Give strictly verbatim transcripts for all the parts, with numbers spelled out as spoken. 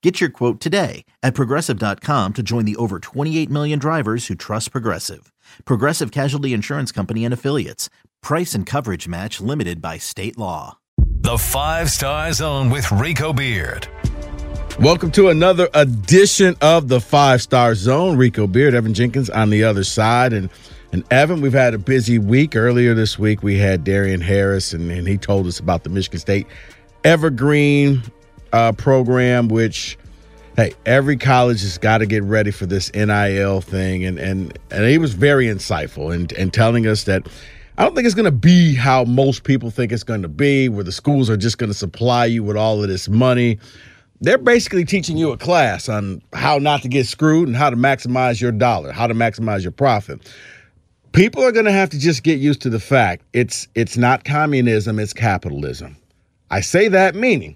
Get your quote today at progressive dot com to join the over twenty-eight million drivers who trust Progressive. Progressive Casualty Insurance Company and Affiliates. Price and coverage match limited by state law. The Five Star Zone with Rico Beard. Welcome to another edition of The Five Star Zone. Rico Beard, Evan Jenkins on the other side. And, and Evan, we've had a busy week. Earlier this week, we had Darian Harris, and, and he told us about the Michigan State Evergreen Uh, program, which, hey, every college has got to get ready for this N I L thing, and and and he was very insightful and and telling us that I don't think it's going to be how most people think it's going to be, where the schools are just going to supply you with all of this money. They're basically teaching you a class on how not to get screwed and how to maximize your dollar, how to maximize your profit. People are going to have to just get used to the fact it's it's not communism, it's capitalism. I say that meaning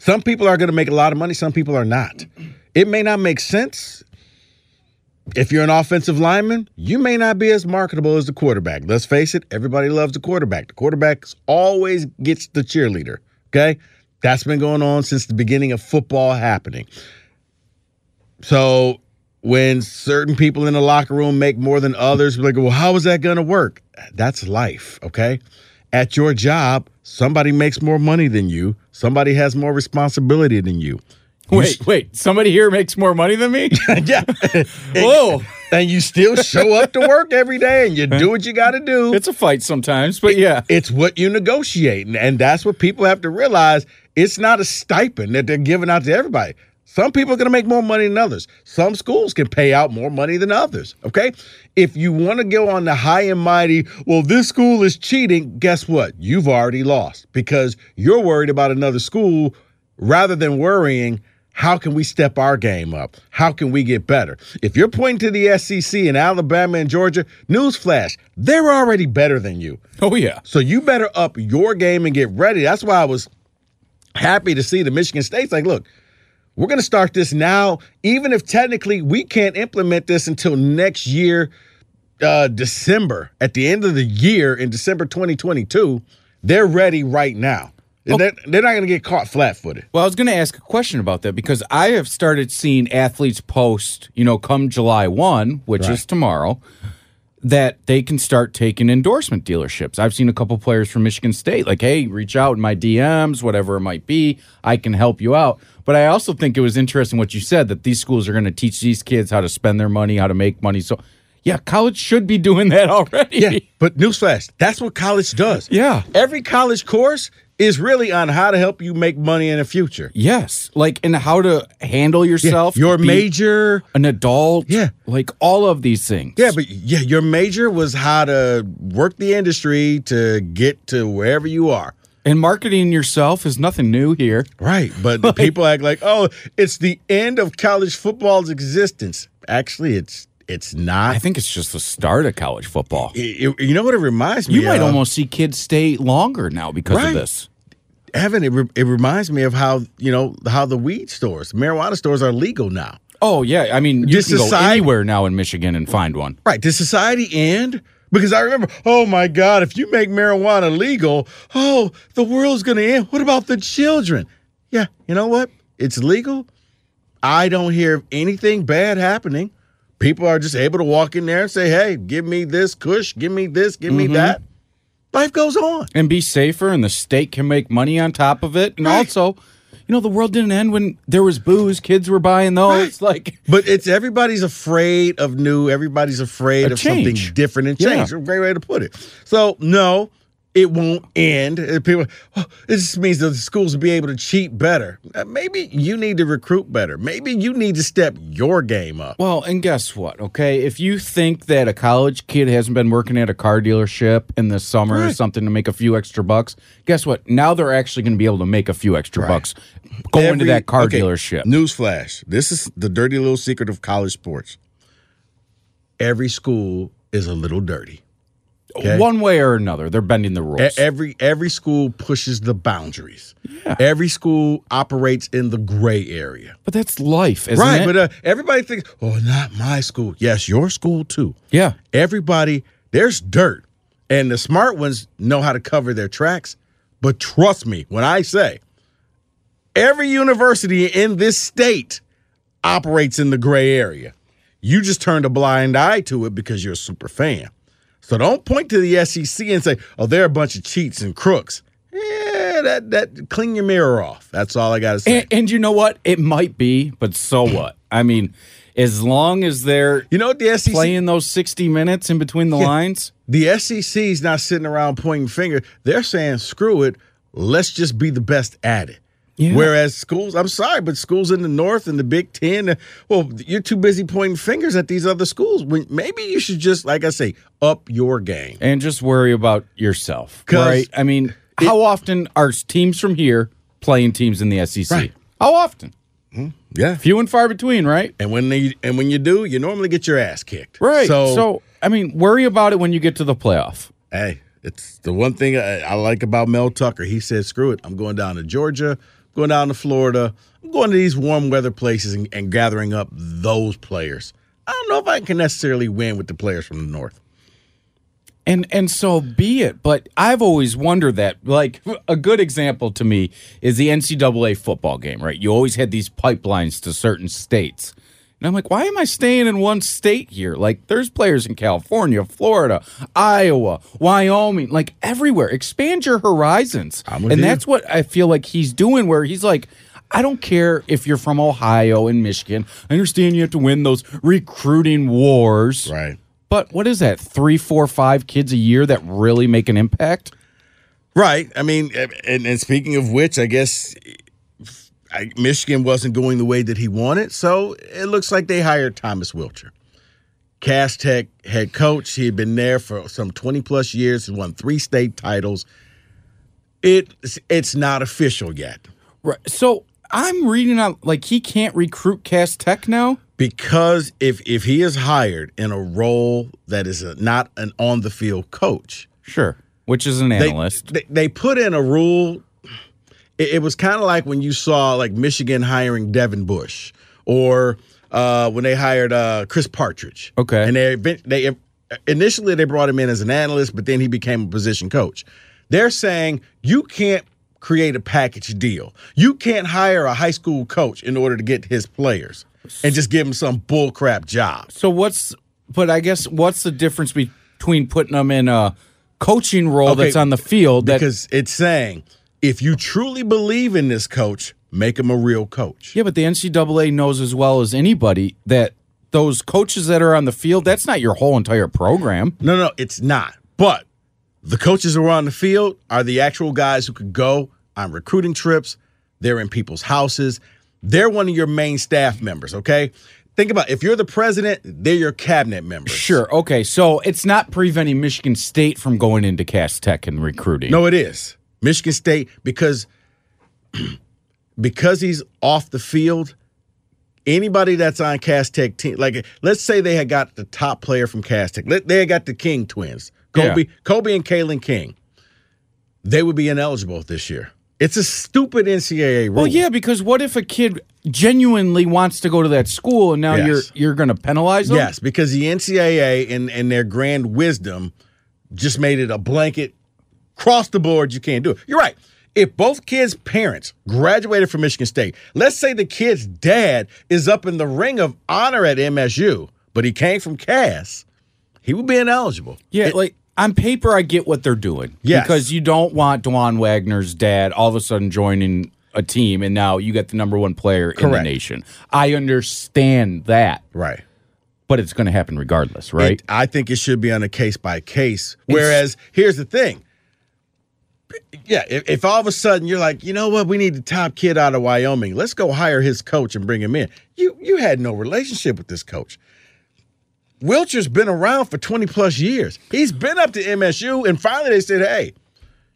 some people are going to make a lot of money. Some people are not. It may not make sense. If you're an offensive lineman, you may not be as marketable as the quarterback. Let's face it. Everybody loves the quarterback. The quarterback always gets the cheerleader. Okay. That's been going on since the beginning of football happening. So when certain people in the locker room make more than others, we're like, well, how is that going to work? That's life. Okay. At your job, somebody makes more money than you. Somebody has more responsibility than you. you wait, sh- wait. Somebody here makes more money than me? Yeah. Whoa. And, and you still show up to work every day and you do what you got to do. It's a fight sometimes, but yeah. It, it's what you negotiate. And, and that's what people have to realize. It's not a stipend that they're giving out to everybody. Some people are going to make more money than others. Some schools can pay out more money than others, okay? If you want to go on the high and mighty, well, this school is cheating, guess what? You've already lost because you're worried about another school rather than worrying, how can we step our game up? How can we get better? If you're pointing to the S E C and Alabama and Georgia, newsflash, they're already better than you. Oh, yeah. So you better up your game and get ready. That's why I was happy to see the Michigan State's like, look, we're going to start this now, even if technically we can't implement this until next year, uh, December, at the end of the year in December twenty twenty-two, they're ready right now. Oh. They're, they're not going to get caught flat-footed. Well, I was going to ask a question about that because I have started seeing athletes post, you know, come July first, which right. is tomorrow, that they can start taking endorsement dealerships. I've seen a couple players from Michigan State, like, hey, reach out in my D Ms, whatever it might be. I can help you out. But I also think it was interesting what you said, that these schools are going to teach these kids how to spend their money, how to make money. So, yeah, college should be doing that already. Yeah, but newsflash, that's what college does. Yeah. Every college course is really on how to help you make money in the future. Yes, like, and how to handle yourself. Yeah, your major. An adult. Yeah. Like, all of these things. Yeah, but yeah, your major was how to work the industry to get to wherever you are. And marketing yourself is nothing new here. Right, but like, people act like, oh, it's the end of college football's existence. Actually, it's It's not. I think it's just the start of college football. It, it, you know what it reminds me of? You might of? almost see kids stay longer now because right. of this. Evan, it, re- it reminds me of how, you know, how the weed stores, marijuana stores are legal now. Oh, yeah. I mean, you this can society, go anywhere now in Michigan and find one. Right. Does society end Because I remember, oh, my God, if you make marijuana legal, oh, the world's going to end. What about the children? Yeah, you know what? It's legal. I don't hear of anything bad happening. People are just able to walk in there and say, hey, give me this kush, give me this, give mm-hmm. me that. Life goes on. And be safer, and the state can make money on top of it. And right. also, you know, the world didn't end when there was booze. Kids were buying those. Right. Like, but it's everybody's afraid of new. Everybody's afraid of change. Something different and change. Yeah. A great way to put it. So, no, it won't end. People, oh, this means that the schools will be able to cheat better. Maybe you need to recruit better. Maybe you need to step your game up. Well, and guess what, okay? If you think that a college kid hasn't been working at a car dealership in the summer right. or something to make a few extra bucks, guess what? Now they're actually going to be able to make a few extra right. bucks. Go Every, into that car okay, dealership. Newsflash. This is the dirty little secret of college sports. Every school is a little dirty. Okay? One way or another, they're bending the rules. Every every school pushes the boundaries. Yeah. Every school operates in the gray area. But that's life, isn't right, it? Right, but uh, everybody thinks, oh, not my school. Yes, your school too. Yeah. Everybody, there's dirt. And the smart ones know how to cover their tracks. But trust me when I say, every university in this state operates in the gray area. You just turned a blind eye to it because you're a super fan. So don't point to the S E C and say, oh, they're a bunch of cheats and crooks. Yeah, that that clean your mirror off. That's all I got to say. And, and you know what? It might be, but so what? I mean, as long as they're you know what the S E C playing those sixty minutes in between the yeah, lines. The S E C's not sitting around pointing finger. They're saying, screw it. Let's just be the best at it. Yeah. Whereas schools, I'm sorry, but schools in the North and the Big Ten, well, you're too busy pointing fingers at these other schools. Maybe you should just, like I say, up your game. And just worry about yourself, right? I mean, it, how often are teams from here playing teams in the S E C? Right. How often? Mm, yeah. Few and far between, right? And when they, and when you do, you normally get your ass kicked. Right. So, so, I mean, worry about it when you get to the playoff. Hey, it's the one thing I, I like about Mel Tucker. He said, screw it, I'm going down to Georgia. Going down to Florida, I'm going to these warm weather places and, and gathering up those players. I don't know if I can necessarily win with the players from the North. And and so be it. But I've always wondered that. Like, a good example to me is the N C double A football game, right? You always had these pipelines to certain states. And I'm like, why am I staying in one state here? Like, there's players in California, Florida, Iowa, Wyoming, like everywhere. Expand your horizons. I'm with and you. That's what I feel like he's doing, where he's like, I don't care if you're from Ohio and Michigan. I understand you have to win those recruiting wars. Right. But what is that, three, four, five kids a year that really make an impact? Right. I mean, and, and speaking of which, I guess – I, Michigan wasn't going the way that he wanted, so it looks like they hired Thomas Wilcher. Cass Tech head coach, he had been there for some twenty-plus years, he won three state titles. It, it's not official yet. Right. So I'm reading out, like, he can't recruit Cass Tech now? Because if, if he is hired in a role that is a, not an on-the-field coach. Sure, which is an analyst. They, they, they put in a rule. It was kind of like when you saw, like, Michigan hiring Devin Bush, or uh, when they hired uh, Chris Partridge. Okay. And they they initially they brought him in as an analyst, but then he became a position coach. They're saying you can't create a package deal. You can't hire a high school coach in order to get his players and just give him some bullcrap job. So what's – but I guess what's the difference between putting them in a coaching role okay, that's on the field? That- because it's saying – if you truly believe in this coach, make him a real coach. Yeah, but the N C double A knows as well as anybody that those coaches that are on the field, that's not your whole entire program. No, no, it's not. But the coaches who are on the field are the actual guys who could go on recruiting trips. They're in people's houses. They're one of your main staff members, okay? Think about it. If you're the president, they're your cabinet members. Sure, okay. So it's not preventing Michigan State from going into Cass Tech and recruiting. No, it is. Michigan State, because because he's off the field, anybody that's on Cass Tech team, like, let's say they had got the top player from Cass Tech. They had got the King twins, Kobe, yeah. Kobe and Kaelin King. They would be ineligible this year It's a stupid N C double A rule. Well, yeah, because what if a kid genuinely wants to go to that school, and now yes. you're you're going to penalize them? Yes, because the N C double A and and their grand wisdom just made it a blanket across the board. You can't do it. You're right. If both kids' parents graduated from Michigan State, let's say the kid's dad is up in the ring of honor at M S U, but he came from Cass, he would be ineligible. Yeah, it, like. On paper, I get what they're doing. Yes. Because you don't want Dewan Wagner's dad all of a sudden joining a team, and now you got the number one player Correct. in the nation. I understand that. Right. But it's going to happen regardless, right? It, I think it should be on a case-by-case. Whereas, it's, here's the thing. Yeah, if, if all of a sudden you're like, you know what, we need the top kid out of Wyoming. Let's go hire his coach and bring him in. You, you had no relationship with this coach. Wilcher's been around for twenty plus years. He's been up to M S U, and finally they said, hey,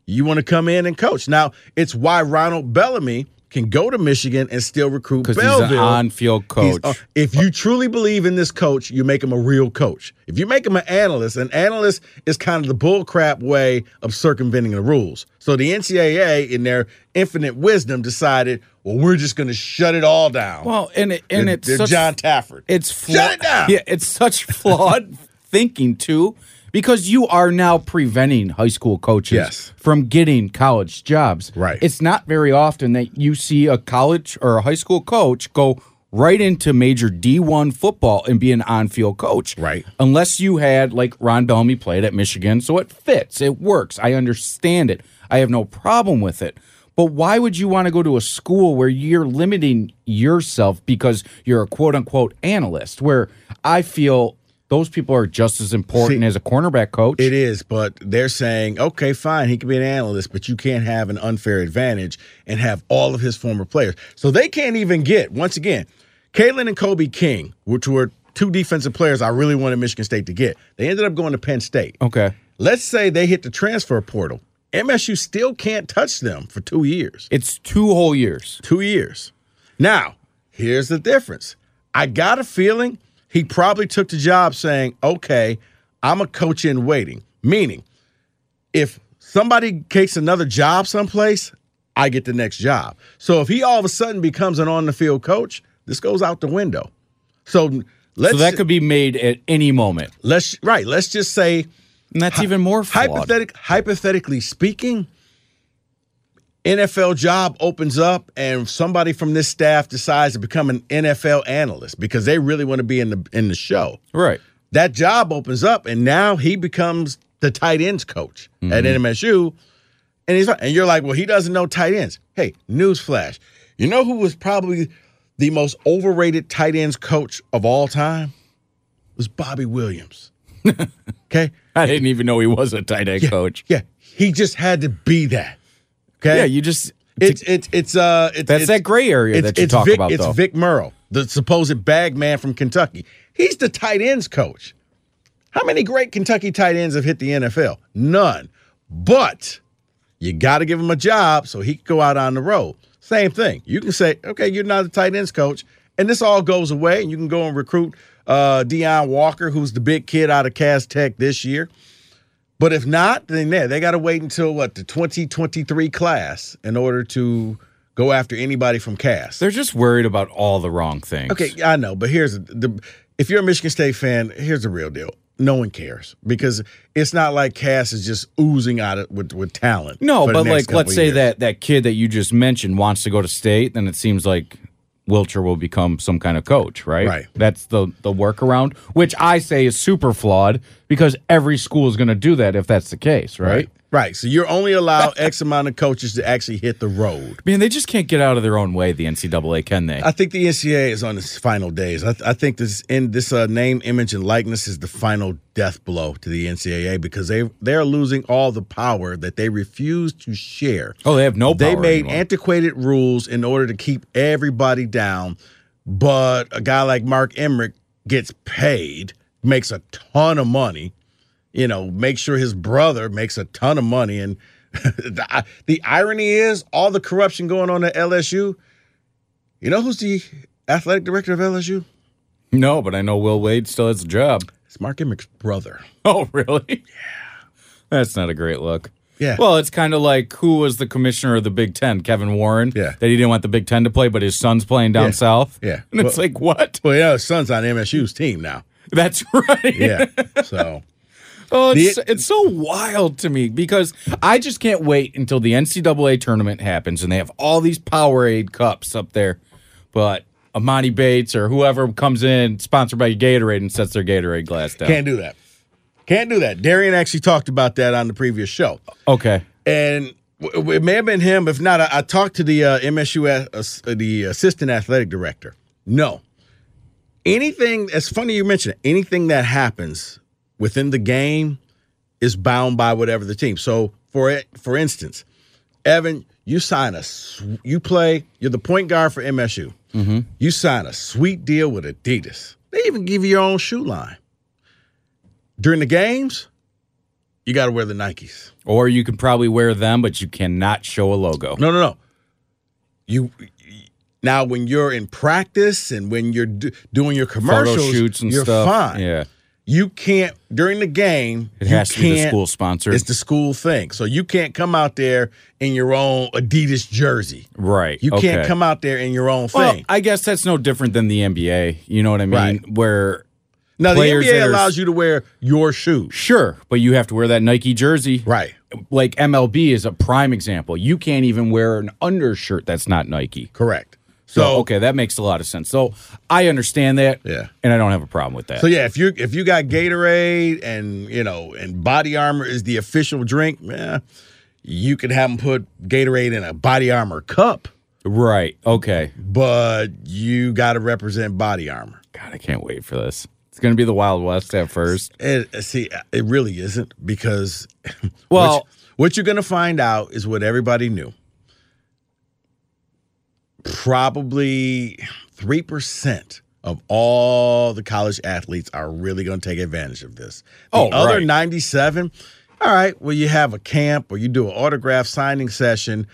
you want to come in and coach. Now, it's why Ronald Bellamy can go to Michigan and still recruit Belleville. Because he's an on-field coach. Uh, if you truly believe in this coach, you make him a real coach. If you make him an analyst, an analyst is kind of the bullcrap way of circumventing the rules. So the N C double A, in their infinite wisdom, decided, well, we're just going to shut it all down. Well, and it, and they're, it's they're such, John Tafford. It's fla- shut it down. Yeah, it's such flawed thinking too, because you are now preventing high school coaches yes. from getting college jobs. Right. It's not very often that you see a college or a high school coach go right into major D one football and be an on-field coach. Right. Unless you had, like Ron Bellamy played at Michigan, so it fits, it works. I understand it. I have no problem with it. But why would you want to go to a school where you're limiting yourself because you're a quote-unquote analyst, where I feel those people are just as important See, as a cornerback coach? It is, but they're saying, okay, fine, he can be an analyst, but you can't have an unfair advantage and have all of his former players. So they can't even get, once again, Kaelin and Kobe King, which were two defensive players I really wanted Michigan State to get. They ended up going to Penn State. Okay. Let's say they hit the transfer portal. M S U still can't touch them for two years. It's two whole years. Two years. Now, here's the difference. I got a feeling he probably took the job saying, okay, I'm a coach in waiting. Meaning, if somebody takes another job someplace, I get the next job. So if he all of a sudden becomes an on-the-field coach, this goes out the window. So let's, so that could be made at any moment. Let's right. Let's just say. And that's even more flawed. Hypothetic, hypothetically speaking, N F L job opens up and somebody from this staff decides to become an N F L analyst because they really want to be in the in the show. Right. That job opens up and now he becomes the tight ends coach mm-hmm. at M S U. And he's and you're like, well, he doesn't know tight ends. Hey, newsflash. You know who was probably the most overrated tight ends coach of all time? It was Bobby Williams. Okay. I didn't even know he was a tight end yeah, coach. Yeah, he just had to be that. Okay. Yeah, you just it's it's it's uh it's, that's it's, that gray area that you talk Vic, about. It's though. Vic Merle, the supposed bag man from Kentucky. He's the tight ends coach. How many great Kentucky tight ends have hit the N F L? None. But you got to give him a job so he can go out on the road. Same thing. You can say, okay, you're not a tight ends coach, and this all goes away, and you can go and recruit. Uh, Deion Walker, who's the big kid out of Cass Tech this year. But if not, then yeah, they got to wait until, what, the twenty twenty-three class in order to go after anybody from Cass. They're just worried about all the wrong things. Okay, I know, but here's the if you're a Michigan State fan, here's the real deal. No one cares because it's not like Cass is just oozing out of, with, with talent. No, but like let's say that, that kid that you just mentioned wants to go to state, then it seems like Wilcher will become some kind of coach, right? Right. That's the, the workaround, which I say is super flawed because every school is going to do that if that's the case, right? Right. Right. So you're only allowed X amount of coaches to actually hit the road. Man, they just can't get out of their own way, the N C double A, can they? I think the N C double A is on its final days. I, th- I think this in this uh, name, image, and likeness is the final death blow to the N C double A because they they're losing all the power that they refuse to share. Oh, they have no power. They made anymore. Antiquated rules in order to keep everybody down, but a guy like Mark Emmert gets paid, makes a ton of money. You know, make sure his brother makes a ton of money. And the, the irony is all the corruption going on at L S U. You know who's the athletic director of L S U? No, but I know Will Wade still has a job. It's Mark Emmert's brother. Oh, really? Yeah. That's not a great look. Yeah. Well, it's kind of like who was the commissioner of the Big Ten, Kevin Warren, yeah. that he didn't want the Big Ten to play, but his son's playing down yeah. south. Yeah. And well, it's like, what? Well, yeah, his son's on M S U's team now. That's right. Yeah. So. Oh, it's, the, it's so wild to me because I just can't wait until the N C double A tournament happens and they have all these Powerade cups up there. But Amani Bates or whoever comes in sponsored by Gatorade and sets their Gatorade glass down. Can't do that. Can't do that. Darian actually talked about that on the previous show. Okay. And it may have been him. If not, I, I talked to the uh, M S U, uh, the assistant athletic director. No. Anything, it's funny you mentioned it, anything that happens within the game is bound by whatever the team. So, for it, for instance, Evan, you sign a – you play – you're the point guard for M S U. Mm-hmm. You sign a sweet deal with Adidas. They even give you your own shoe line. During the games, you got to wear the Nikes. Or you can probably wear them, but you cannot show a logo. No, no, no. You – Now, when you're in practice and when you're do- doing your commercials, photo shoots and you're stuff. Fine. Yeah. You can't, during the game, it has to be the school sponsor. It's the school thing. So you can't come out there in your own Adidas jersey. Right. You okay. can't come out there in your own thing. Well, I guess that's no different than the N B A. You know what I mean? Right. Where now, the N B A allows you to wear your shoes. Sure. But you have to wear that Nike jersey. Right. Like M L B is a prime example. You can't even wear an undershirt that's not Nike. Correct. So, so okay, that makes a lot of sense. So I understand that, yeah, and I don't have a problem with that. So yeah, if you if you got Gatorade and you know and Body Armor is the official drink, yeah, you could have them put Gatorade in a Body Armor cup, right? Okay, but you got to represent Body Armor. God, I can't wait for this. It's going to be the Wild West at first. It, see, it really isn't because well, what, you, what you're going to find out is what everybody knew. Probably three percent of all the college athletes are really going to take advantage of this. The oh, other right. ninety-seven, all right, well, you have a camp or you do an autograph signing session.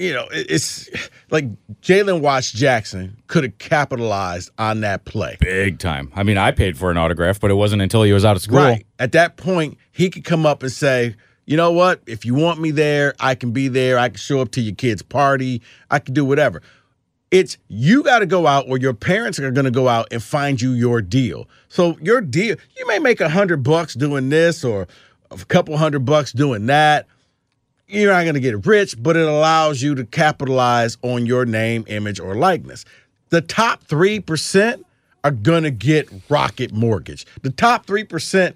You know, it's like Jalen Watts Jackson could have capitalized on that play. Big time. I mean, I paid for an autograph, but it wasn't until he was out of school. Right. At that point, he could come up and say, you know what? If you want me there, I can be there. I can show up to your kid's party. I can do whatever. It's you got to go out or your parents are going to go out and find you your deal. So your deal, you may make a hundred bucks doing this or a couple hundred bucks doing that. You're not going to get rich, but it allows you to capitalize on your name, image, or likeness. The top three percent are going to get Rocket Mortgage. The top three percent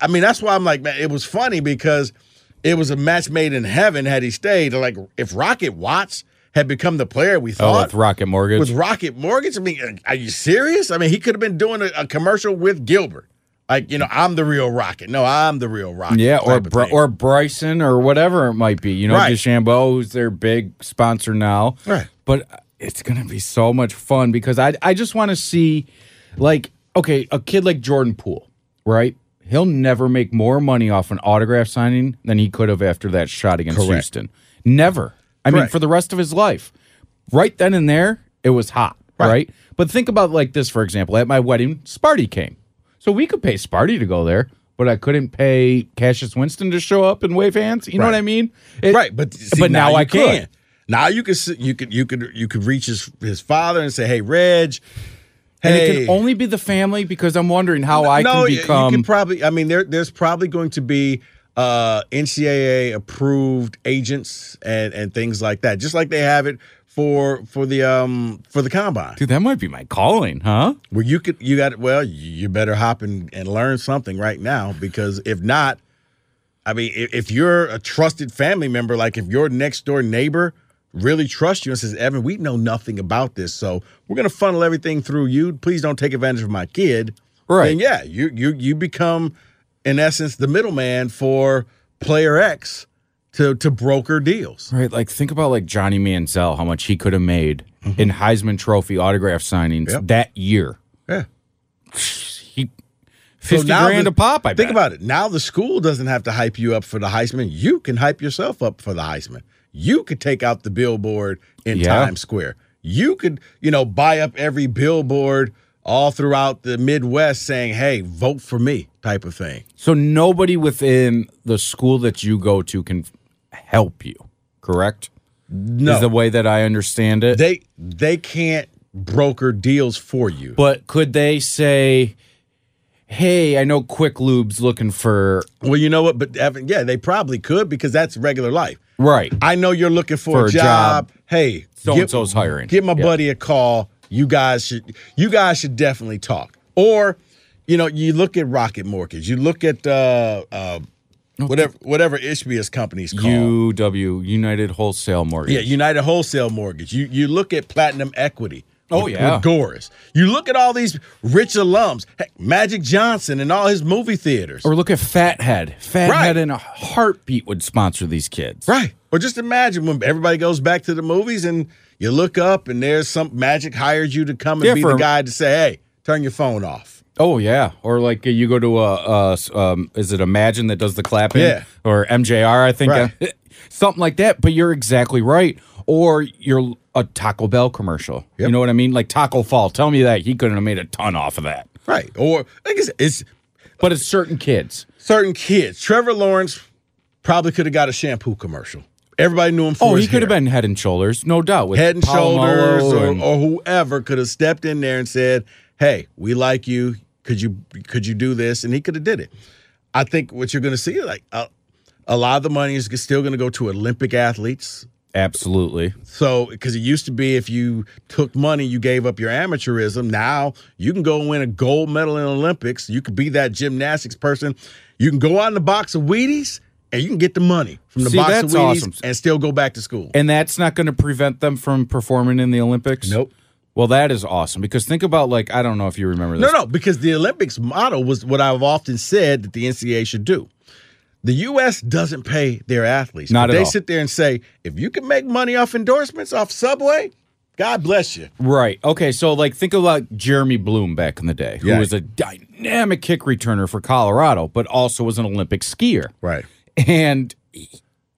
I mean, that's why I'm like, man, it was funny because it was a match made in heaven had he stayed. Like, if Rocket Watts had become the player we thought. Oh, with Rocket Mortgage? With Rocket Mortgage? I mean, are you serious? I mean, he could have been doing a, a commercial with Gilbert. Like, you know, I'm the real Rocket. No, I'm the real Rocket. Yeah, or Br- or Bryson or whatever it might be. You know, right. DeChambeau, who's their big sponsor now. Right. But it's going to be so much fun because I, I just want to see, like, okay, a kid like Jordan Poole, right? He'll never make more money off an autograph signing than he could have after that shot against Correct. Houston. Never. I Correct. mean, for the rest of his life. Right then and there, it was hot, right. right? But think about like this, for example. At my wedding, Sparty came. So we could pay Sparty to go there, but I couldn't pay Cassius Winston to show up and wave hands. You right. know what I mean? It, right, but see, but now, now I can. can. Now you could you could you could you could reach his his father and say, "Hey, Reg, Hey. And it can only be the family because I'm wondering how no, I can no, become. You can probably, I mean, there, there's probably going to be uh, N C double A approved agents and, and things like that, just like they have it for for the um for the combine. Dude, that might be my calling, huh? Well, you could, you got well, you better hop and, and learn something right now because if not, I mean, if, if you're a trusted family member, like if your next door neighbor really trust you and says, Evan, we know nothing about this, so we're going to funnel everything through you. Please don't take advantage of my kid. Right. And yeah, you you you become, in essence, the middleman for player X to to broker deals. Right. Like, think about, like, Johnny Manziel, how much he could have made mm-hmm. in Heisman Trophy autograph signings yep. that year. Yeah. He, fifty so grand the, a pop, I think bet. Think about it. Now the school doesn't have to hype you up for the Heisman. You can hype yourself up for the Heisman. You could take out the billboard in yeah. Times Square. You could, you know, buy up every billboard all throughout the Midwest saying, hey, vote for me type of thing. So nobody within the school that you go to can help you, correct? No. Is the way that I understand it. They they can't broker deals for you. But could they say, hey, I know Quick Lube's looking for... Well, you know what? But Evan, yeah, they probably could because that's regular life. Right. I know you're looking for, for a, a job. job. Hey, so-and-so's get, hiring. Give my yeah. buddy a call. You guys should you guys should definitely talk. Or, you know, you look at Rocket Mortgage. You look at uh, uh, whatever whatever Ishbia's company's called. U W, United Wholesale Mortgage. Yeah, United Wholesale Mortgage. You you look at Platinum Equity. Oh, with, yeah. With Goris. You look at all these rich alums. Heck, Magic Johnson and all his movie theaters. Or look at Fathead. Fathead right. in a heartbeat would sponsor these kids. Right. Or just imagine when everybody goes back to the movies and you look up and there's some Magic hired you to come and yeah, be the guy to say, hey, turn your phone off. Oh, yeah. Or like you go to a, a um, is it Imagine that does the clapping? Yeah. Or M J R, I think. Right. Uh, something like that. But you're exactly right. Or you're a Taco Bell commercial. Yep. You know what I mean? Like Taco Fall. Tell me that. He couldn't have made a ton off of that. Right. Or I guess it's. But it's certain kids. Certain kids. Trevor Lawrence probably could have got a shampoo commercial. Everybody knew him for his Oh, he his could hair. have been Head and Shoulders, no doubt. With Head and Palomolo Shoulders or, and... or whoever could have stepped in there and said, hey, we like you. Could you could you do this? And he could have did it. I think what you're going to see, like uh, a lot of the money is still going to go to Olympic athletes. Absolutely. So, because it used to be if you took money, you gave up your amateurism. Now you can go win a gold medal in the Olympics. You could be that gymnastics person. You can go out in the box of Wheaties. And you can get the money from the See, box of Wheaties awesome. and still go back to school. And that's not going to prevent them from performing in the Olympics? Nope. Well, that is awesome. Because think about, like, I don't know if you remember this. No, no, because the Olympics model was what I've often said that the N C double A should do. The U S doesn't pay their athletes. Not at all. They sit there and say, if you can make money off endorsements, off Subway, God bless you. Right. Okay, so, like, think about Jeremy Bloom back in the day, who yeah. was a dynamic kick returner for Colorado, but also was an Olympic skier. Right. And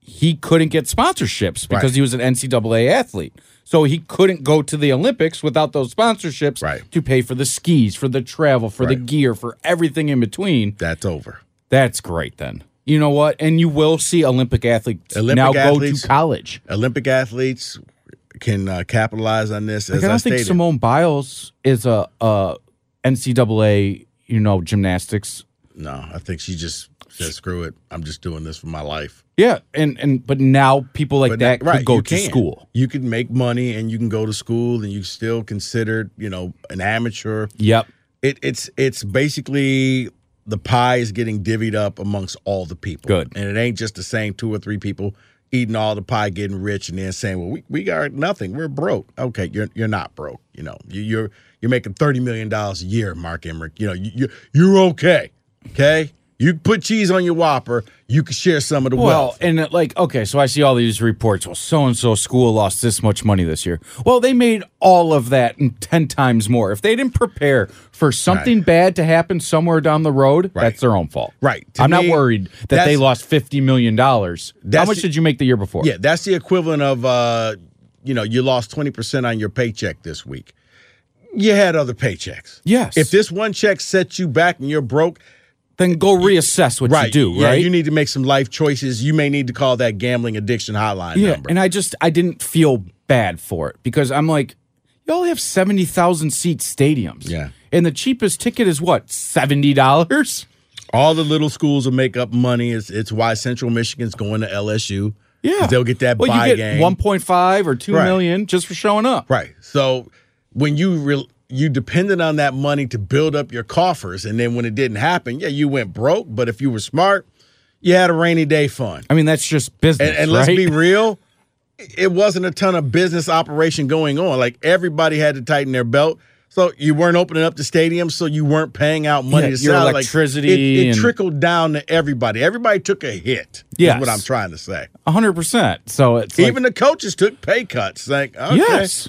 he couldn't get sponsorships because right. he was an N C double A athlete. So he couldn't go to the Olympics without those sponsorships right. to pay for the skis, for the travel, for right. the gear, for everything in between. That's over. That's great then. You know what? And you will see Olympic athletes Olympic now athletes, go to college. Olympic athletes can uh, capitalize on this. Like, as I, I think stated. Simone Biles is a, a N C double A, you know, gymnastics. No, I think she just... Said, screw it. I'm just doing this for my life. Yeah, and and but now people like but that now, right, could go to school. You can make money and you can go to school and you still considered, you know, an amateur. Yep. It, it's it's basically the pie is getting divvied up amongst all the people. Good. And it ain't just the same two or three people eating all the pie, getting rich, and then saying, well, we, we got nothing. We're broke. Okay, you're you're not broke. You know, you, you're you're making thirty million dollars a year, Mark Emmert. You know, you, you're, you're okay. Okay? You put cheese on your Whopper, you can share some of the well, wealth. Well, and like, okay, so I see all these reports. Well, so-and-so school lost this much money this year. Well, they made all of that and ten times more. If they didn't prepare for something right. bad to happen somewhere down the road, right. that's their own fault. Right. To I'm me, not worried that they lost fifty million dollars. How much the, did you make the year before? Yeah, that's the equivalent of, uh, you know, you lost twenty percent on your paycheck this week. You had other paychecks. Yes. If this one check sets you back and you're broke, then go reassess what right. you do, right? Yeah, you need to make some life choices. You may need to call that gambling addiction hotline yeah, number. And I just, I didn't feel bad for it because I'm like, y'all have seventy thousand seat stadiums. Yeah. And the cheapest ticket is what, seventy dollars? All the little schools will make up money. It's, it's why Central Michigan's going to L S U. Yeah. They'll get that well, buy you get game. one point five or two right. million just for showing up. Right. So when you really... You depended on that money to build up your coffers, and then when it didn't happen, yeah, you went broke. But if you were smart, you had a rainy day fund. I mean, that's just business, and, and right? let's be real, it wasn't a ton of business operation going on. Like, everybody had to tighten their belt, so you weren't opening up the stadium, so you weren't paying out money yeah, to sell. Your electricity. Like, it it and... trickled down to everybody. Everybody took a hit, yes. is what I'm trying to say. one hundred percent. So it's Even like... the coaches took pay cuts. Like, okay. Yes.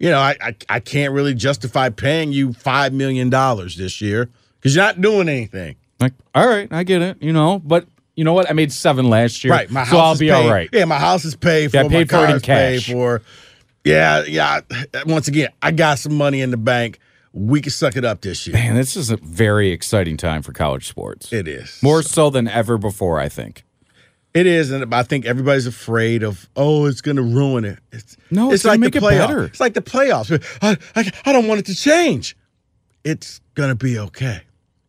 You know, I, I I can't really justify paying you five million dollars this year because you're not doing anything. Like, all right, I get it, you know. But you know what? I made seven last year, right? My house so I'll is be paid. all right. Yeah, my house is paid for. Yeah, I paid my for it in cash. Paid for. Yeah, yeah. Once again, I got some money in the bank. we can suck it up this year. Man, this is a very exciting time for college sports. It is. More so, so than ever before, I think. It is, and I think everybody's afraid of, oh, it's going to ruin it. It's, no, it's, it's going like to make the it better. It's like the playoffs. I, I, I don't want it to change. It's going to be okay.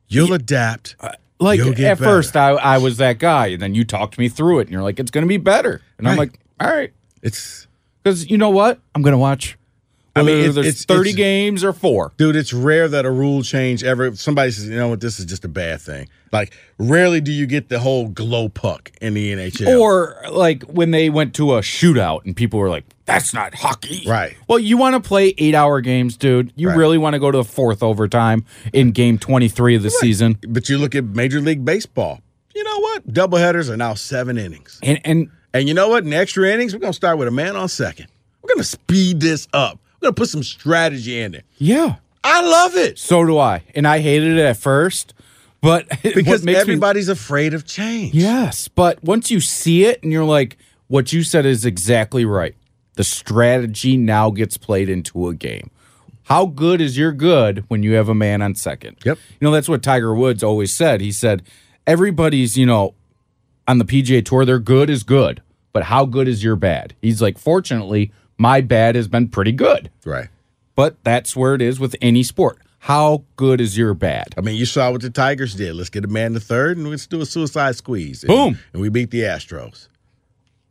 You'll yeah. adapt. Uh, like, You'll get at better. first, I, I was that guy, and then you talked me through it, and you're like, it's going to be better. And right. I'm like, all right. It's because you know what? I'm going to watch. I mean, it's, there's it's, thirty it's, games or four. Dude, it's rare that a rule change ever. Somebody says, you know what, this is just a bad thing. Like, rarely do you get the whole glow puck in the N H L. Or, like, when they went to a shootout and people were like, that's not hockey. Right. Well, you want to play eight-hour games, dude. You right. really want to go to the fourth overtime in game twenty-three of the right. season. But you look at Major League Baseball. You know what? Doubleheaders are now seven innings. And, and, and you know what? In extra innings, we're going to start with a man on second. We're going to speed this up. I'm going to put some strategy in it. Yeah. I love it. So do I. And I hated it at first. but Because everybody's me... afraid of change. Yes. But once you see it and you're like, what you said is exactly right. The strategy now gets played into a game. How good is your good when you have a man on second? Yep. You know, that's what Tiger Woods always said. He said, everybody's, you know, on the P G A Tour, their good is good. But how good is your bad? He's like, fortunately, my bad has been pretty good. Right. But that's where it is with any sport. How good is your bad? I mean, you saw what the Tigers did. Let's get a man to third, and let's do a suicide squeeze. And, boom. And we beat the Astros.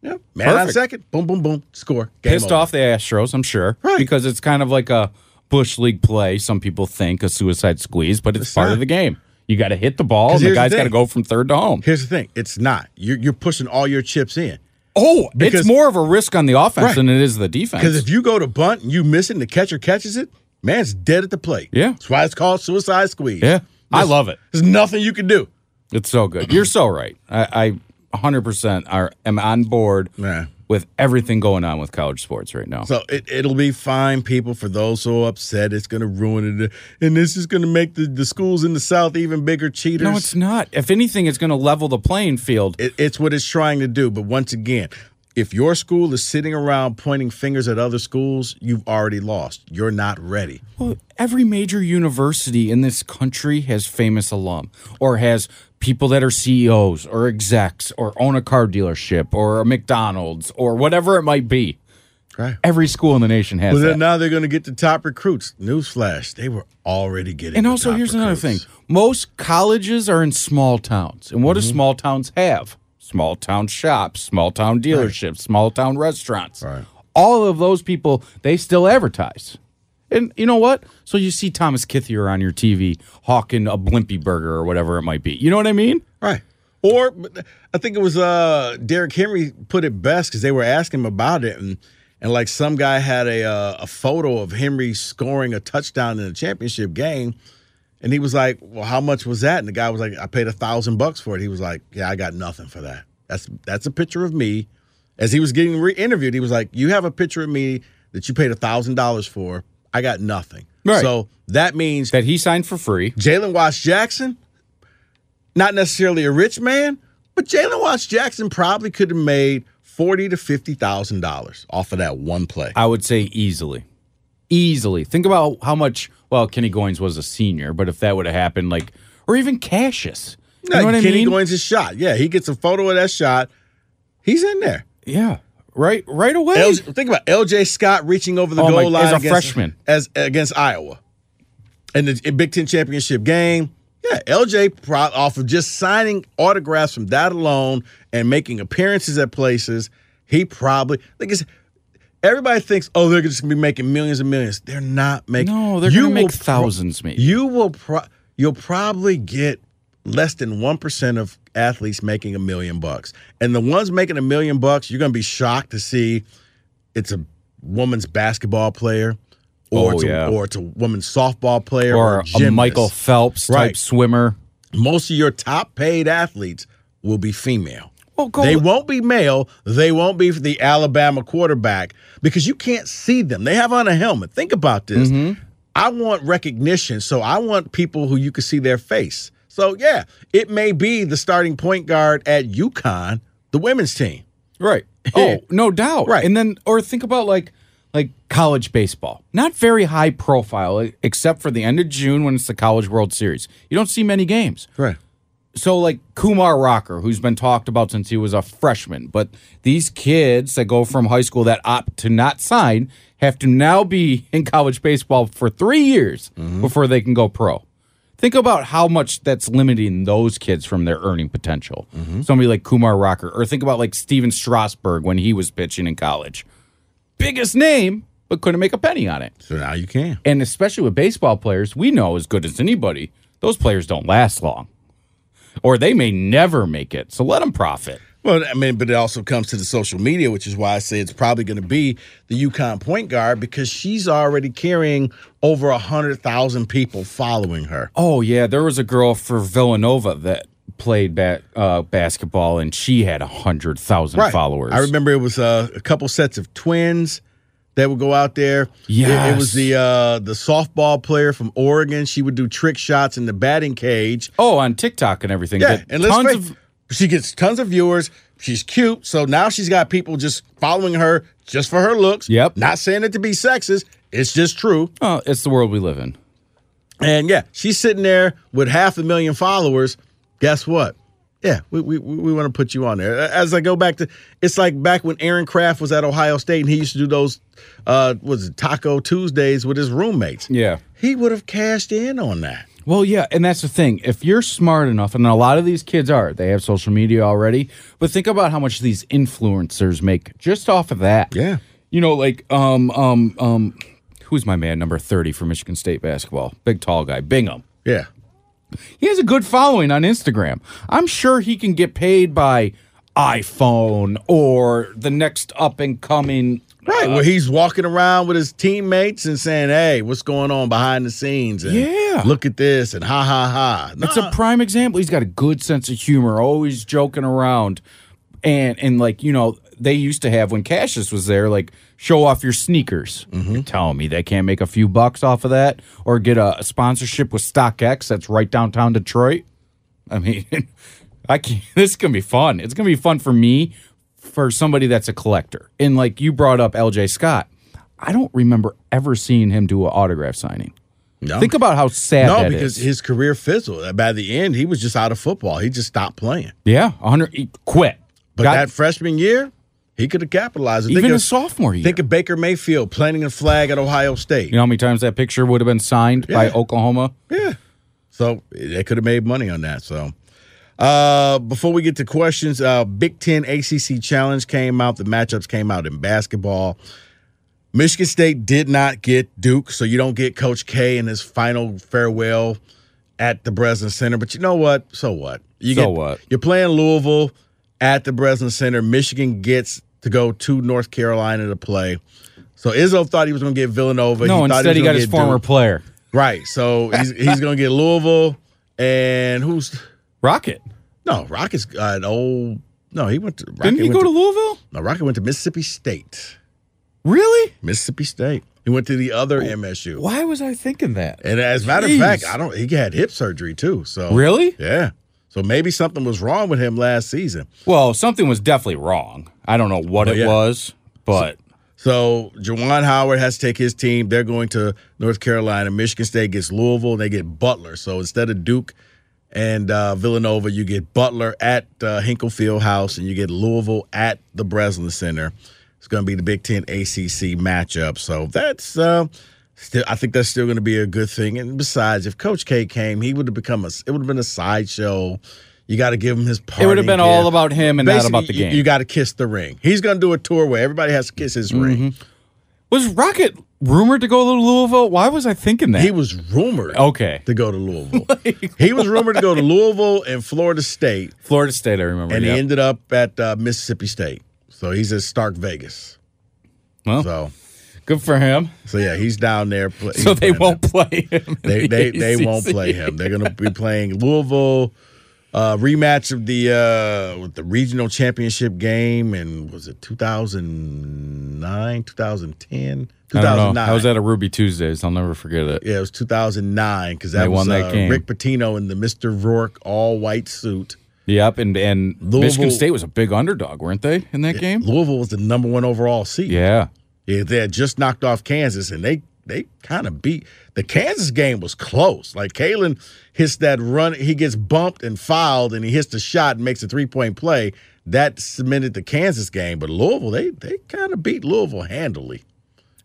Yeah. Man Perfect. on second. Boom, boom, boom. Score. Game Pissed over. off the Astros, I'm sure. Right. Because it's kind of like a Bush League play, some people think, a suicide squeeze, but it's, it's part not. of the game. You got to hit the ball, and the guy's got to go from third to home. Here's the thing. It's not. You're, you're pushing all your chips in. Oh, because, it's more of a risk on the offense right. than it is the defense. Because if you go to bunt and you miss it and the catcher catches it, man's dead at the plate. Yeah. That's why it's called suicide squeeze. Yeah. There's, I love it. There's nothing you can do. It's so good. You're so right. I, I one hundred percent are, am on board yeah. with everything going on with college sports right now. So it, it'll be fine, people, for those so upset it's going to ruin it. And this is going to make the, the schools in the South even bigger cheaters. No, it's not. If anything, it's going to level the playing field. It, it's what it's trying to do. But once again, if your school is sitting around pointing fingers at other schools, you've already lost. You're not ready. Well, every major university in this country has famous alum or has people that are C E Os or execs or own a car dealership or a McDonald's or whatever it might be. Right. Every school in the nation has well, that. Now they're going to get the top recruits. Newsflash, they were already getting And the also, top here's recruits. another thing. Most colleges are in small towns. And what mm-hmm. do small towns have? Small town shops, small town dealerships, right. small town restaurants. Right. All of those people, they still advertise. And you know what? So you see Thomas Kithier on your T V hawking a Blimpie burger or whatever it might be. You know what I mean? Right. Or I think it was uh, Derrick Henry put it best because they were asking him about it. And, and like some guy had a, uh, a photo of Henry scoring a touchdown in a championship game. And he was like, well, how much was that? And the guy was like, I paid a thousand bucks for it. He was like, yeah, I got nothing for that. That's that's a picture of me. As he was getting re-interviewed, he was like, you have a picture of me that you paid a thousand dollars for. I got nothing. Right. So that means that he signed for free. Jalen Watts Jackson, not necessarily a rich man, but Jalen Watts Jackson probably could have made forty to fifty thousand dollars off of that one play. I would say easily, easily. Think about how much. Well, Kenny Goins was a senior, but if that would have happened, like, or even Cassius, you no, know what Kenny I mean? Goins' shot. Yeah, he gets a photo of that shot. He's in there. Yeah. Right, right away. L- think about L J Scott reaching over the oh goal my, line as a against, freshman as against Iowa, and the in Big Ten championship game. Yeah, L J pro- off of just signing autographs from that alone and making appearances at places. He probably like it's, everybody thinks, oh, they're just gonna be making millions and millions. They're not making. No, they're gonna make thousands. Pro- maybe you will. Pro- you'll probably get less than one percent of athletes making a million bucks. And the ones making a million bucks, you're going to be shocked to see it's a woman's basketball player or, oh, it's, a, yeah. or it's a woman's softball player. Or, or a, a Michael Phelps right. type swimmer. Most of your top paid athletes will be female. Well, go they with- won't be male. They won't be the Alabama quarterback because you can't see them. They have on a helmet. Think about this. Mm-hmm. I want recognition, so I want people who you can see their face. So, yeah, it may be the starting point guard at UConn, the women's team. Right. Oh, no doubt. Right. And then, or think about, like, like college baseball. Not very high profile, except for the end of June when it's the College World Series. You don't see many games. Right. So, like, Kumar Rocker, who's been talked about since he was a freshman. But these kids that go from high school that opt to not sign have to now be in college baseball for three years mm-hmm. before they can go pro. Think about how much that's limiting those kids from their earning potential. Mm-hmm. Somebody like Kumar Rocker. Or think about, like, Steven Strasburg when he was pitching in college. Biggest name, but couldn't make a penny on it. So now you can. And especially with baseball players, we know as good as anybody, those players don't last long. Or they may never make it. So let them profit. Well, I mean, but it also comes to the social media, which is why I say it's probably going to be the UConn point guard because she's already carrying over one hundred thousand people following her. Oh, yeah. There was a girl for Villanova that played bat, uh, basketball, and she had one hundred thousand right. followers. I remember it was uh, a couple sets of twins that would go out there. Yes. It, it was the uh, the softball player from Oregon. She would do trick shots in the batting cage. Oh, on TikTok and everything. Yeah, and let's tons face, of- she gets tons of viewers. She's cute, so now she's got people just following her just for her looks. Yep. Not saying it to be sexist. It's just true. Oh, it's the world we live in. And, yeah, she's sitting there with half a million followers. Guess what? Yeah, we we we want to put you on there. As I go back to, it's like back when Aaron Kraft was at Ohio State and he used to do those, uh, was it Taco Tuesdays with his roommates. Yeah. He would have cashed in on that. Well, yeah, and that's the thing. If you're smart enough, and a lot of these kids are, they have social media already, but think about how much these influencers make just off of that. Yeah. You know, like, um, um, um, who's my man, number thirty for Michigan State basketball? Big tall guy, Bingham. Yeah. He has a good following on Instagram. I'm sure he can get paid by iPhone or the next up-and-coming. Right, uh, where he's walking around with his teammates and saying, hey, what's going on behind the scenes? And yeah. Look at this and ha, ha, ha. Nah. It's a prime example. He's got a good sense of humor, always joking around. And, and like, you know, they used to have, when Cassius was there, like, show off your sneakers. Mm-hmm. You're telling me they can't make a few bucks off of that or get a, a sponsorship with StockX that's right downtown Detroit? I mean, I can't, this is going to be fun. It's going to be fun for me, for somebody that's a collector. And, like, you brought up L J Scott. I don't remember ever seeing him do an autograph signing. No. Think about how sad no, that is. No, because his career fizzled. By the end, he was just out of football. He just stopped playing. Yeah, one hundred he quit. But Got, that freshman year, he could have capitalized. Even his sophomore year. Think of Baker Mayfield planting a flag at Ohio State. You know how many times that picture would have been signed yeah. by Oklahoma? Yeah. So they could have made money on that. So uh, before we get to questions, uh, Big Ten A C C Challenge came out. The matchups came out in basketball. Michigan State did not get Duke, so you don't get Coach K in his final farewell at the Breslin Center. But you know what? So what? You so get, what? You're playing Louisville at the Breslin Center. Michigan gets to go to North Carolina to play. So Izzo thought he was going to get Villanova. No, he instead he, he got his former Duke. player. Right. So he's, he's going to get Louisville and who's Rocket? No, Rocket's uh, an old. No, he went to. Rocket Didn't he go to, to Louisville? No, Rocket went to Mississippi State. Really? Mississippi State. He went to the other oh, M S U. Why was I thinking that? And as a matter Jeez. of fact, I don't. He had hip surgery too. So really? Yeah. So maybe something was wrong with him last season. Well, something was definitely wrong. I don't know what but it yeah. was, but. So, so Juwan Howard has to take his team. They're going to North Carolina. Michigan State gets Louisville, and they get Butler. So instead of Duke and uh, Villanova, you get Butler at uh, Hinkle Fieldhouse, and you get Louisville at the Breslin Center. It's going to be the Big Ten A C C matchup. So that's uh, still, I think that's still going to be a good thing. And besides, if Coach K came, he would have become a. It would have been a sideshow. You got to give him his party. It would have been gift. all about him and Basically, not about the game. You, you got to kiss the ring. He's going to do a tour where everybody has to kiss his mm-hmm. ring. Was Rocket rumored to go to Louisville? Why was I thinking that? He was rumored okay. to go to Louisville. like, he was rumored to go to Louisville and Florida State. Florida State, I remember. And yep. he ended up at uh, Mississippi State. So he's at Stark Vegas. Well. So. Good for him. So, yeah, he's down there. Play, so they won't him. play him. They they, the they won't play him. They're going to be playing Louisville, uh, rematch of the uh, with the regional championship game in, was it two thousand nine, two thousand ten? two thousand nine. I, I was at a Ruby Tuesdays. I'll never forget it. Yeah, it was two thousand nine because that they was won that uh, game. Rick Pitino in the Mister Rourke all-white suit. Yep, and, and Michigan State was a big underdog, weren't they, in that yeah, game? Louisville was the number one overall seed. Yeah. Yeah, they had just knocked off Kansas, and they they kind of beat the Kansas game was close. Like Kaelin hits that run, he gets bumped and fouled, and he hits the shot and makes a three point play. That cemented the Kansas game, but Louisville they they kind of beat Louisville handily.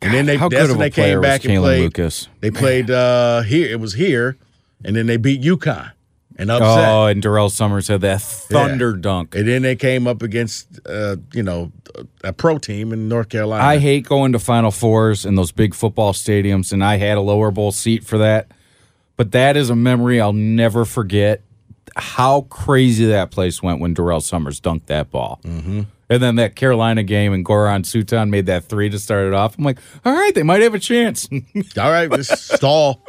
And then they How that's when they came back and Kaelin played. Lucas? They played uh, here. It was here, and then they beat UConn and upset. Oh, and Darrell Summers had that thunder yeah. dunk. And then they came up against uh, you know a pro team in North Carolina. I hate going to Final Fours and those big football stadiums, and I had a lower bowl seat for that. But that is a memory I'll never forget. How crazy that place went when Darrell Summers dunked that ball. Mm-hmm. And then that Carolina game and Goran Sutan made that three to start it off. I'm like, all right, they might have a chance. All right, just stall.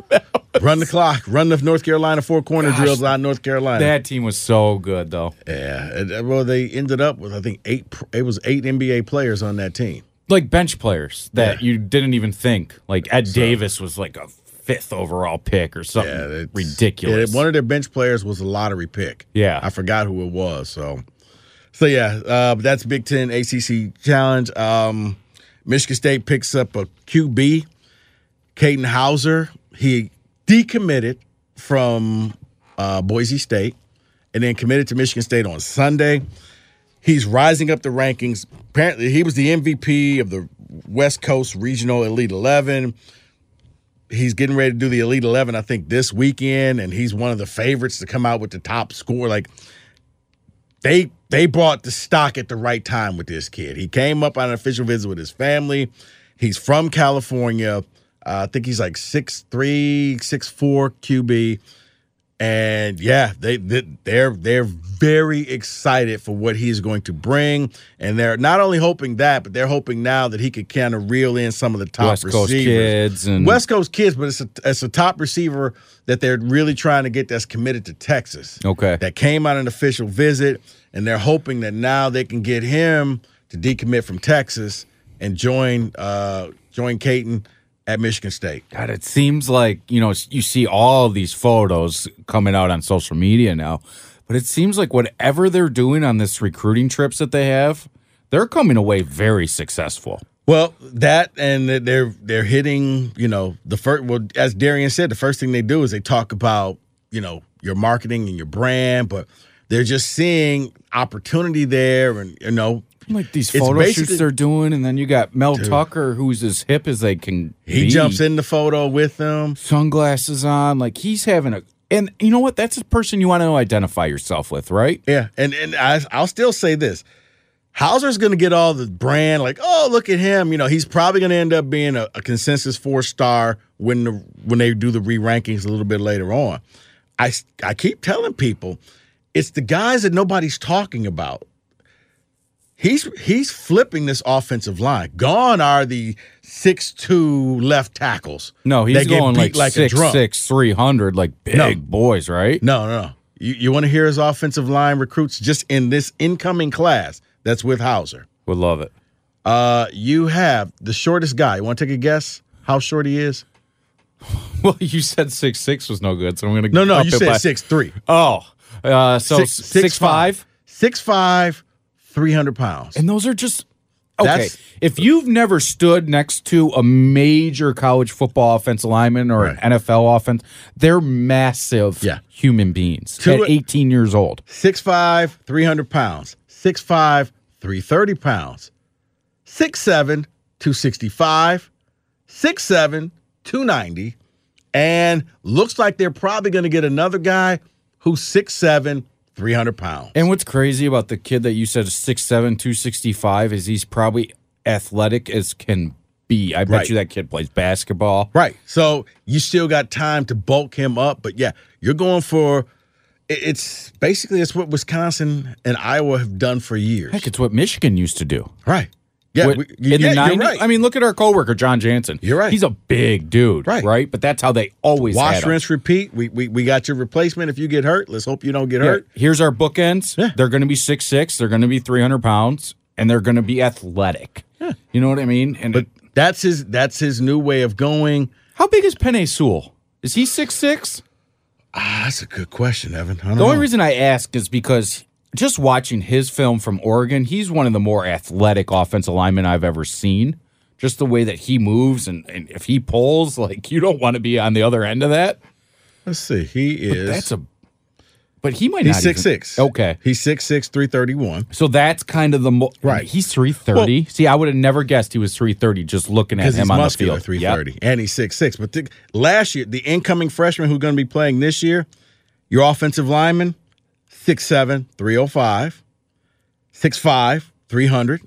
Run the clock. Run the North Carolina four-corner Gosh, drills out of North Carolina. That team was so good, though. Yeah. Well, they ended up with, I think, eight it was eight N B A players on that team. Like bench players that yeah. you didn't even think. Like Ed so. Davis was like a fifth overall pick or something yeah, ridiculous. Yeah, one of their bench players was a lottery pick. Yeah. I forgot who it was, so... So, yeah, uh, that's Big Ten A C C Challenge. Um, Michigan State picks up a Q B, Caden Hauser. He decommitted from uh, Boise State and then committed to Michigan State on Sunday. He's rising up the rankings. Apparently, he was the M V P of the West Coast Regional Elite eleven. He's getting ready to do the Elite eleven, I think, this weekend, and he's one of the favorites to come out with the top score. Like, they – They brought the stock at the right time with this kid. He came up on an official visit with his family. He's from California. Uh, I think he's like six three, six four Q B. And, yeah, they, they, they're they're very excited for what he's going to bring. And they're not only hoping that, but they're hoping now that he could kind of reel in some of the top West receivers. Coast kids. And- West Coast kids, but it's a, it's a top receiver that they're really trying to get that's committed to Texas. Okay. That came on an official visit. And they're hoping that now they can get him to decommit from Texas and join uh, join Caden at Michigan State. God, it seems like, you know, you see all these photos coming out on social media now, but it seems like whatever they're doing on this recruiting trips that they have, they're coming away very successful. Well, that and they're they're hitting, you know, the first. Well, as Darian said, the first thing they do is they talk about, you know, your marketing and your brand, but. They're just seeing opportunity there, and you know, like these photo shoots they're doing, and then you got Mel dude, Tucker, who's as hip as they can. He be. jumps in the photo with them, sunglasses on, like he's having a. And you know what? That's a person you want to identify yourself with, right? Yeah, and and I, I'll still say this: Hauser's going to get all the brand, like, oh, look at him. You know, he's probably going to end up being a, a consensus four star when the when they do the re-rankings a little bit later on. I I keep telling people. It's the guys that nobody's talking about. He's he's flipping this offensive line. Gone are the six two left tackles. No, he's going like six six, three hundred, like big no. boys, right? No, no, no. You, you want to hear his offensive line recruits just in this incoming class that's with Hauser. Would love it. Uh, you have the shortest guy. You want to take a guess how short he is? Well, you said six six was no good, so I'm going to go. No, no, you said six three. Oh. Uh, so six, six, six five, six five, three hundred pounds, and those are just okay. That's, if you've never stood next to a major college football offensive lineman or right. an N F L offense, they're massive yeah. human beings to at eighteen years old. Six five, three hundred pounds. Six five, three thirty pounds. Six seven, two sixty five. Six seven, two ninety, and looks like they're probably going to get another guy. Who's six seven, three hundred pounds. And what's crazy about the kid that you said is six seven, two sixty-five is he's probably athletic as can be. I bet right. you that kid plays basketball. Right. So you still got time to bulk him up. But, yeah, you're going for – it's basically it's what Wisconsin and Iowa have done for years. Heck, it's what Michigan used to do. Right. Yeah, what, we, in yeah, the nineties, right. I mean, look at our coworker John Jansen. You're right. He's a big dude, right? right? But that's how they always wash, had rinse, him. repeat. We, we we got your replacement. If you get hurt, let's hope you don't get yeah. hurt. Here's our bookends. Yeah. They're going to be six six. They're going to be three hundred pounds, and they're going to be athletic. Yeah. You know what I mean? And but it, that's his that's his new way of going. How big is Penei Sewell? Is he six six? Ah, that's a good question, Evan. I don't the know. only reason I ask is because. Just watching his film from Oregon, he's one of the more athletic offensive linemen I've ever seen. just the way that he moves, and, and if he pulls, like, you don't want to be on the other end of that. Let's see. He is. But that's a. But he might he's not. He's six foot six. Okay. He's six foot six, three thirty-one. So that's kind of the. Mo- right. I mean, he's three thirty. Well, see, I would have never guessed he was three thirty just looking at him on the field. Because he's muscular, three thirty. Yep. And he's six foot six. But th- last year, the incoming freshman who's going to be playing this year, your offensive lineman, six seven, three oh five. six five, three hundred.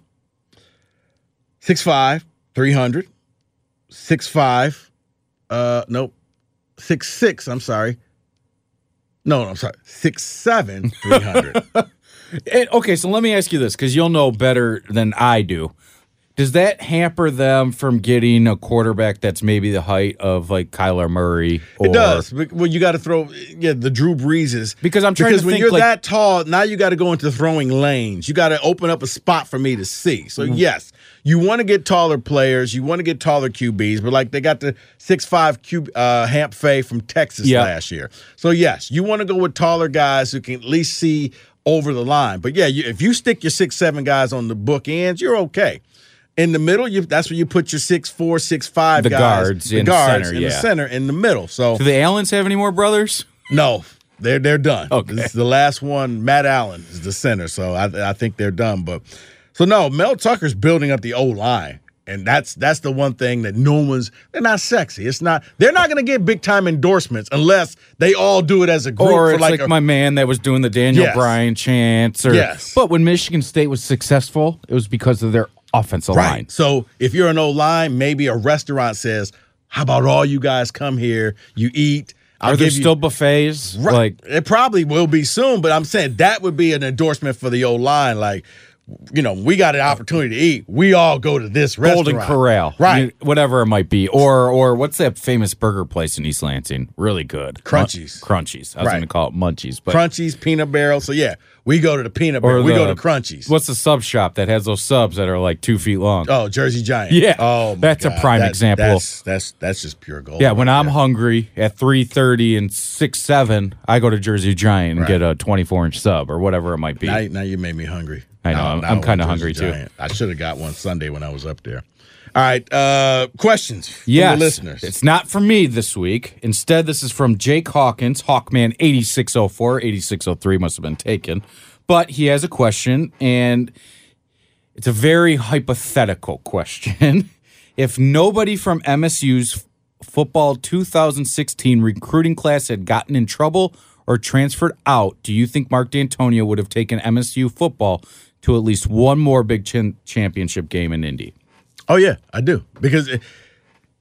six five, three hundred. six five, uh, nope. six six, I'm sorry. No, no, I'm sorry. six seven, three hundred. And, okay, so let me ask you this, because you'll know better than I do. Does that hamper them from getting a quarterback that's maybe the height of, like, Kyler Murray? Or... It does. Well, you got to throw yeah, the Drew Breeses. Because I'm trying because to think, Because when you're like... that tall, now you got to go into throwing lanes. You got to open up a spot for me to see. So, mm-hmm. yes, you want to get taller players. You want to get taller Q Bs. But, like, they got the six five Q, uh, Hamp Faye from Texas yep. last year. So, yes, you want to go with taller guys who can at least see over the line. But, yeah, you, if you stick your six seven guys on the book ends, you're okay. In the middle, you, that's where you put your six four, six five the guys. Guards the in guards the center, in yeah. the center, in the middle. So, do the Allens have any more brothers? No, they're they're done. Okay. This is the last one, Matt Allen, is the center. So I I think they're done. But so no, Mel Tucker's building up the O line, and that's that's the one thing that no one's. They're not sexy. It's not. They're not going to get big time endorsements unless they all do it as a group. Or it's for like, like a, my man that was doing the Daniel yes. Bryan chants. Or, yes. But when Michigan State was successful, it was because of their offensive right. line. So if you're an O-line, maybe a restaurant says, how about all you guys come here, you eat. I'll Are there still you... buffets? Right. Like... It probably will be soon, but I'm saying that would be an endorsement for the O-line. Like, you know, we got an opportunity to eat. We all go to this Golden restaurant. Golden Corral. Right. I mean, whatever it might be. Or or what's that famous burger place in East Lansing? Really good. Crunchies. Crun- Crunchies. I was right. going to call it Munchies. But... Crunchies, Peanut Barrel. So, yeah. We go to the peanut butter. We go to Crunchies. What's the sub shop that has those subs that are like two feet long? Oh, Jersey Giant. Yeah. Oh, my that's God. a prime that's, example. That's, that's that's just pure gold. Yeah. Right when there. I'm hungry at three thirty and six seven, I go to Jersey Giant and right. get a twenty four inch sub or whatever it might be. Now, now you made me hungry. I know. Now, I'm, I'm kind of hungry Giant. too. I should have got one Sunday when I was up there. All right. Uh, questions from yes. the listeners. It's not from me this week. Instead, this is from Jake Hawkins, Hawkman eighty-six oh four. eighty-six oh three must have been taken. But he has a question, and it's a very hypothetical question. If nobody from M S U's football two thousand sixteen recruiting class had gotten in trouble or transferred out, do you think Mark D'Antonio would have taken M S U football to at least one more Big Ten championship game in Indy? Oh, yeah, I do. Because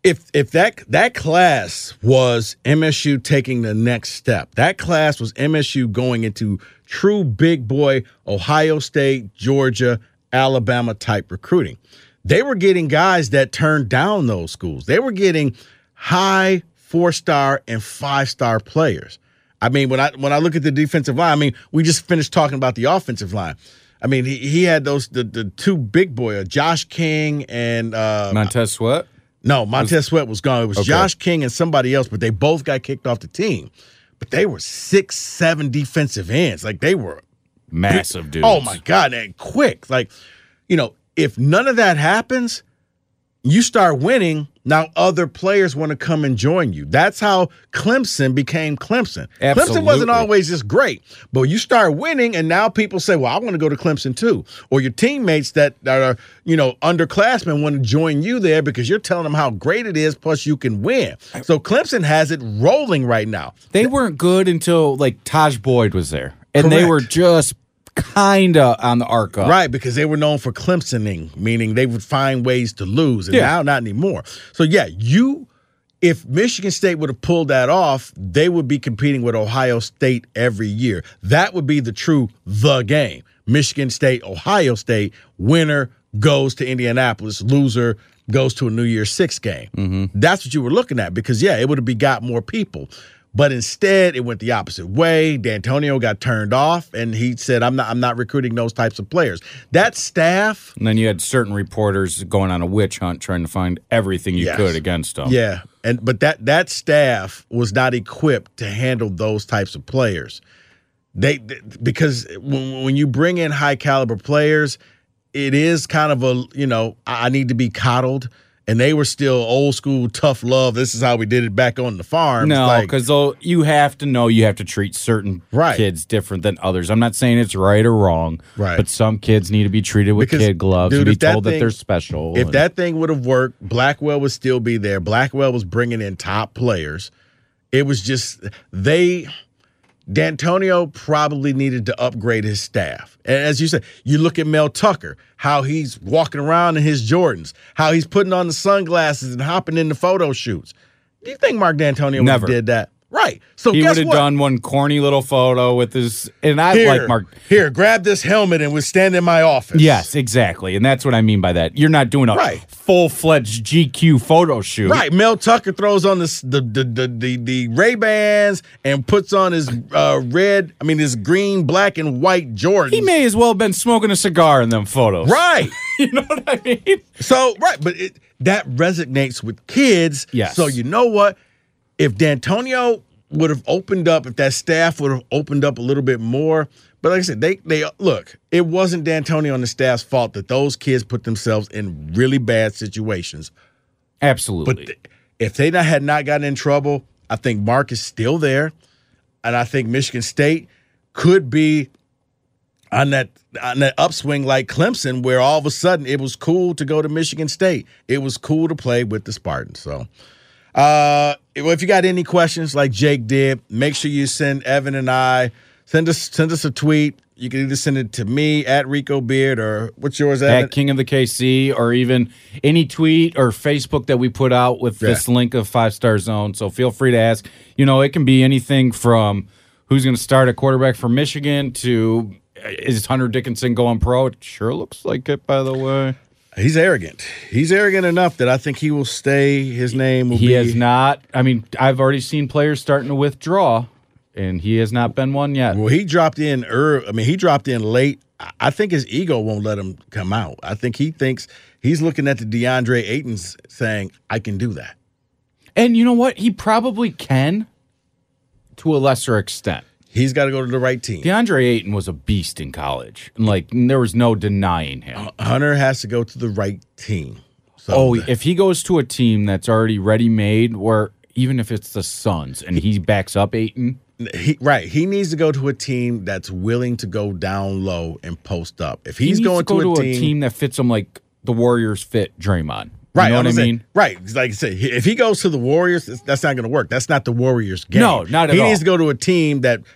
if if that that class was M S U taking the next step, that class was M S U going into true big boy Ohio State, Georgia, Alabama-type recruiting. They were getting guys that turned down those schools. They were getting high four-star and five-star players. I mean, when I when I look at the defensive line, I mean, we just finished talking about the offensive line. I mean, he, he had those the, the two big boy, Josh King and uh, Montez Sweat. No, Montez was, Sweat was gone. It was okay. Josh King and somebody else, but they both got kicked off the team. But they were six, seven defensive ends. Like they were massive dudes. Oh my God, and quick. Like, you know, if none of that happens, you start winning. Now other players want to come and join you. That's how Clemson became Clemson. Absolutely. Clemson wasn't always this great, but you start winning, and now people say, well, I want to go to Clemson too. Or your teammates that, that are, you know, underclassmen want to join you there because you're telling them how great it is, plus you can win. So Clemson has it rolling right now. They weren't good until, like, Taj Boyd was there, and Correct. They were just kind of on the arc up. Right, because they were known for Clemsoning, meaning they would find ways to lose, and yeah. now not anymore. So, yeah, you, if Michigan State would have pulled that off, they would be competing with Ohio State every year. That would be the true the game. Michigan State, Ohio State, winner goes to Indianapolis, loser goes to a New Year's Six game. Mm-hmm. That's what you were looking at because, yeah, it would have begot more people. But instead, it went the opposite way. D'Antonio got turned off, and he said, I'm not I'm not recruiting those types of players. That staff... And then you had certain reporters going on a witch hunt trying to find everything you yes. could against them. Yeah, and but that that staff was not equipped to handle those types of players. They, they Because when, when you bring in high-caliber players... it is kind of a, you know, I need to be coddled. And they were still old school, tough love. This is how we did it back on the farm. No, because like, you have to know you have to treat certain right. kids different than others. I'm not saying it's right or wrong, right. but some kids need to be treated with because, kid gloves dude, and be told that, thing, that they're special. If and, that thing would have worked, Blackwell would still be there. Blackwell was bringing in top players. It was just they – D'Antonio probably needed to upgrade his staff. And as you said, you look at Mel Tucker, how he's walking around in his Jordans, how he's putting on the sunglasses and hopping in the photo shoots. Do you think Mark D'Antonio would have did that? Right. So he would have done one corny little photo with his – and I here, like Mark. Here, grab this helmet and we'll stand in my office. Yes, exactly. And that's what I mean by that. You're not doing a right. full-fledged G Q photo shoot. Right. Mel Tucker throws on this, the, the, the, the, the Ray-Bans and puts on his uh, red – I mean, his green, black, and white Jordans. He may as well have been smoking a cigar in them photos. Right. You know what I mean? So, right. But it, that resonates with kids. Yes. So you know what? If D'Antonio would have opened up, if that staff would have opened up a little bit more. But like I said, they they look, it wasn't D'Antonio and the staff's fault that those kids put themselves in really bad situations. Absolutely. But th- if they not, had not gotten in trouble, I think Mark is still there. And I think Michigan State could be on that, on that upswing like Clemson, where all of a sudden it was cool to go to Michigan State. It was cool to play with the Spartans. So... Uh, if you got any questions like Jake did, make sure you send Evan and I, send us send us a tweet. You can either send it to me, at Rico Beard, or what's yours, Evan? At King of the K C, or even any tweet or Facebook that we put out with yeah. this link of Five Star Zone. So feel free to ask. You know, it can be anything from who's going to start at quarterback for Michigan to is Hunter Dickinson going pro? It sure looks like it, by the way. He's arrogant. He's arrogant enough that I think he will stay. His name will he be. He has not. I mean, I've already seen players starting to withdraw, and he has not been one yet. Well, he dropped in early. I mean, he dropped in late. I think his ego won't let him come out. I think he thinks he's looking at the DeAndre Ayton's saying, I can do that. And you know what? He probably can to a lesser extent. He's got to go to the right team. DeAndre Ayton was a beast in college. And like, there was no denying him. Hunter has to go to the right team. So oh, the- if he goes to a team that's already ready-made, where even if it's the Suns and he backs up Ayton. He, right. He needs to go to a team that's willing to go down low and post up. If he's he going to, go to, a, to team, a team that fits him like the Warriors fit Draymond. You right, know what I mean? Saying, right. Like I said, if he goes to the Warriors, that's not going to work. That's not the Warriors game. No, not at he all. He needs to go to a team that –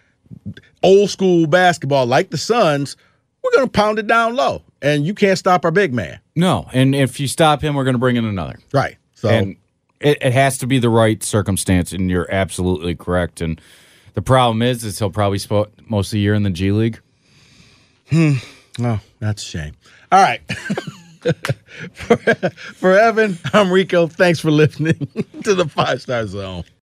old school basketball like the Suns, we're going to pound it down low, and you can't stop our big man. No, and if you stop him, we're going to bring in another. Right. So and it, it has to be the right circumstance, and you're absolutely correct. And the problem is, is he'll probably spend most of the year in the G League. Hmm. Oh, that's a shame. All right. for, for Evan, I'm Rico. Thanks for listening to the Five Star Zone.